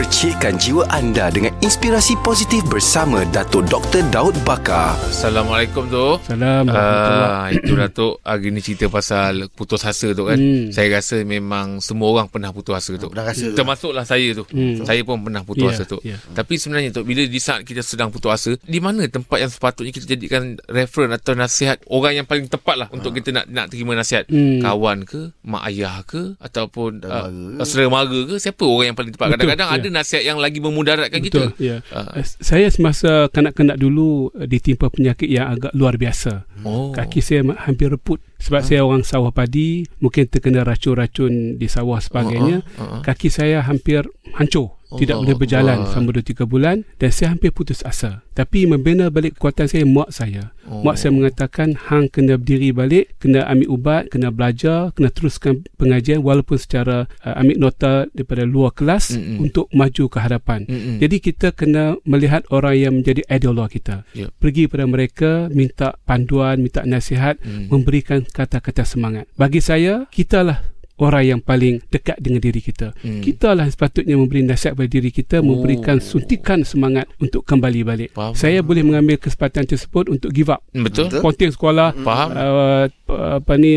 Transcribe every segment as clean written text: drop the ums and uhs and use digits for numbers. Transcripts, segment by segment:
percikkan jiwa anda dengan inspirasi positif bersama Dato' Dr. Daud Bakar. Assalamualaikum tu. Salam. Itu Dato', hari ni cerita pasal putus asa tu kan. Saya rasa memang semua orang pernah putus asa tu. Termasuklah saya tu. Saya pun pernah putus asa tu. Tapi sebenarnya tu, bila di saat kita sedang putus asa, di mana tempat yang sepatutnya kita jadikan referen atau nasihat orang yang paling tepat lah untuk kita nak terima nasihat? Kawan ke, mak ayah ke, ataupun saudara mara ke? Siapa orang yang paling tepat? Kadang-kadang ada nasihat yang lagi memudaratkan kita. Saya semasa kanak-kanak dulu ditimpa penyakit yang agak luar biasa. Kaki saya hampir reput. Sebab saya orang sawah padi, mungkin terkena racun-racun di sawah sebagainya. Kaki saya hampir hancur, tidak boleh berjalan selama 2-3 bulan dan saya hampir putus asa. Tapi membina balik kekuatan saya, mak saya mengatakan, hang kena berdiri balik, kena ambil ubat, kena belajar, kena teruskan pengajian walaupun secara ambil nota daripada luar kelas untuk maju ke hadapan. Jadi kita kena melihat orang yang menjadi idola kita. Pergi kepada mereka, minta panduan, minta nasihat, memberikan kata-kata semangat. Bagi saya, kitalah orang yang paling dekat dengan diri kita. Kitalah sepatutnya memberi nasihat pada diri kita, memberikan suntikan semangat untuk kembali balik. Faham. Saya boleh mengambil kesempatan tersebut untuk give up. Betul. Ponting sekolah,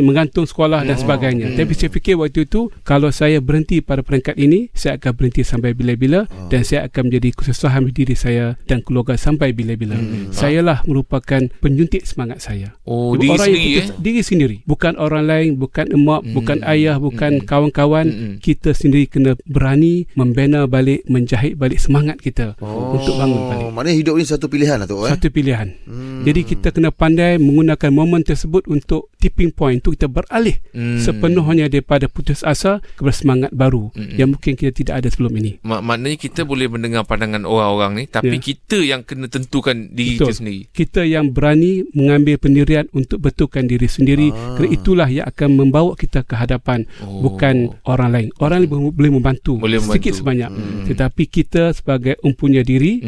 menggantung sekolah dan sebagainya. Tapi saya fikir waktu itu, kalau saya berhenti pada peringkat ini, saya akan berhenti sampai bila-bila dan saya akan menjadi kesusahan diri saya dan keluarga sampai bila-bila. Sayalah merupakan penyuntik semangat saya. Diri sendiri. Diri sendiri. Bukan orang lain, bukan emak, bukan ayah, bukan kawan-kawan. Kita sendiri kena berani membina balik, menjahit balik semangat kita untuk bangun balik. Maknanya hidup ni satu pilihan lah tu. Satu pilihan. Jadi kita kena pandai menggunakan momen tersebut untuk tipping point, untuk kita beralih sepenuhnya daripada putus asa kepada semangat baru yang mungkin kita tidak ada sebelum ini. Maknanya kita boleh mendengar pandangan orang-orang ni, tapi kita yang kena tentukan diri kita sendiri. Kita yang berani mengambil pendirian untuk betulkan diri sendiri, kerana itulah yang akan membawa kita ke hadapan. Bukan orang lain. Orang lain boleh membantu sedikit sebanyak, tetapi kita sebagai mempunyai diri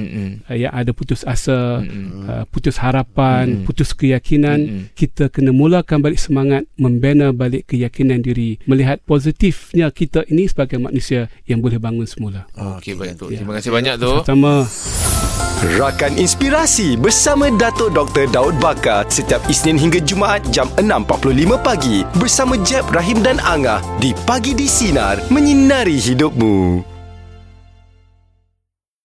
yang ada putus asa, putus harapan, putus keyakinan, kita kena mulakan balik semangat, membina balik keyakinan diri, melihat positifnya kita ini sebagai manusia yang boleh bangun semula. Okey, baik tu. Terima kasih banyak tu. Sama-sama. Rakan Inspirasi bersama Dato' Dr. Daud Bakar setiap Isnin hingga Jumaat jam 6.45 pagi bersama Jeb Rahim dan Angah di Pagi di Sinar, menyinari hidupmu.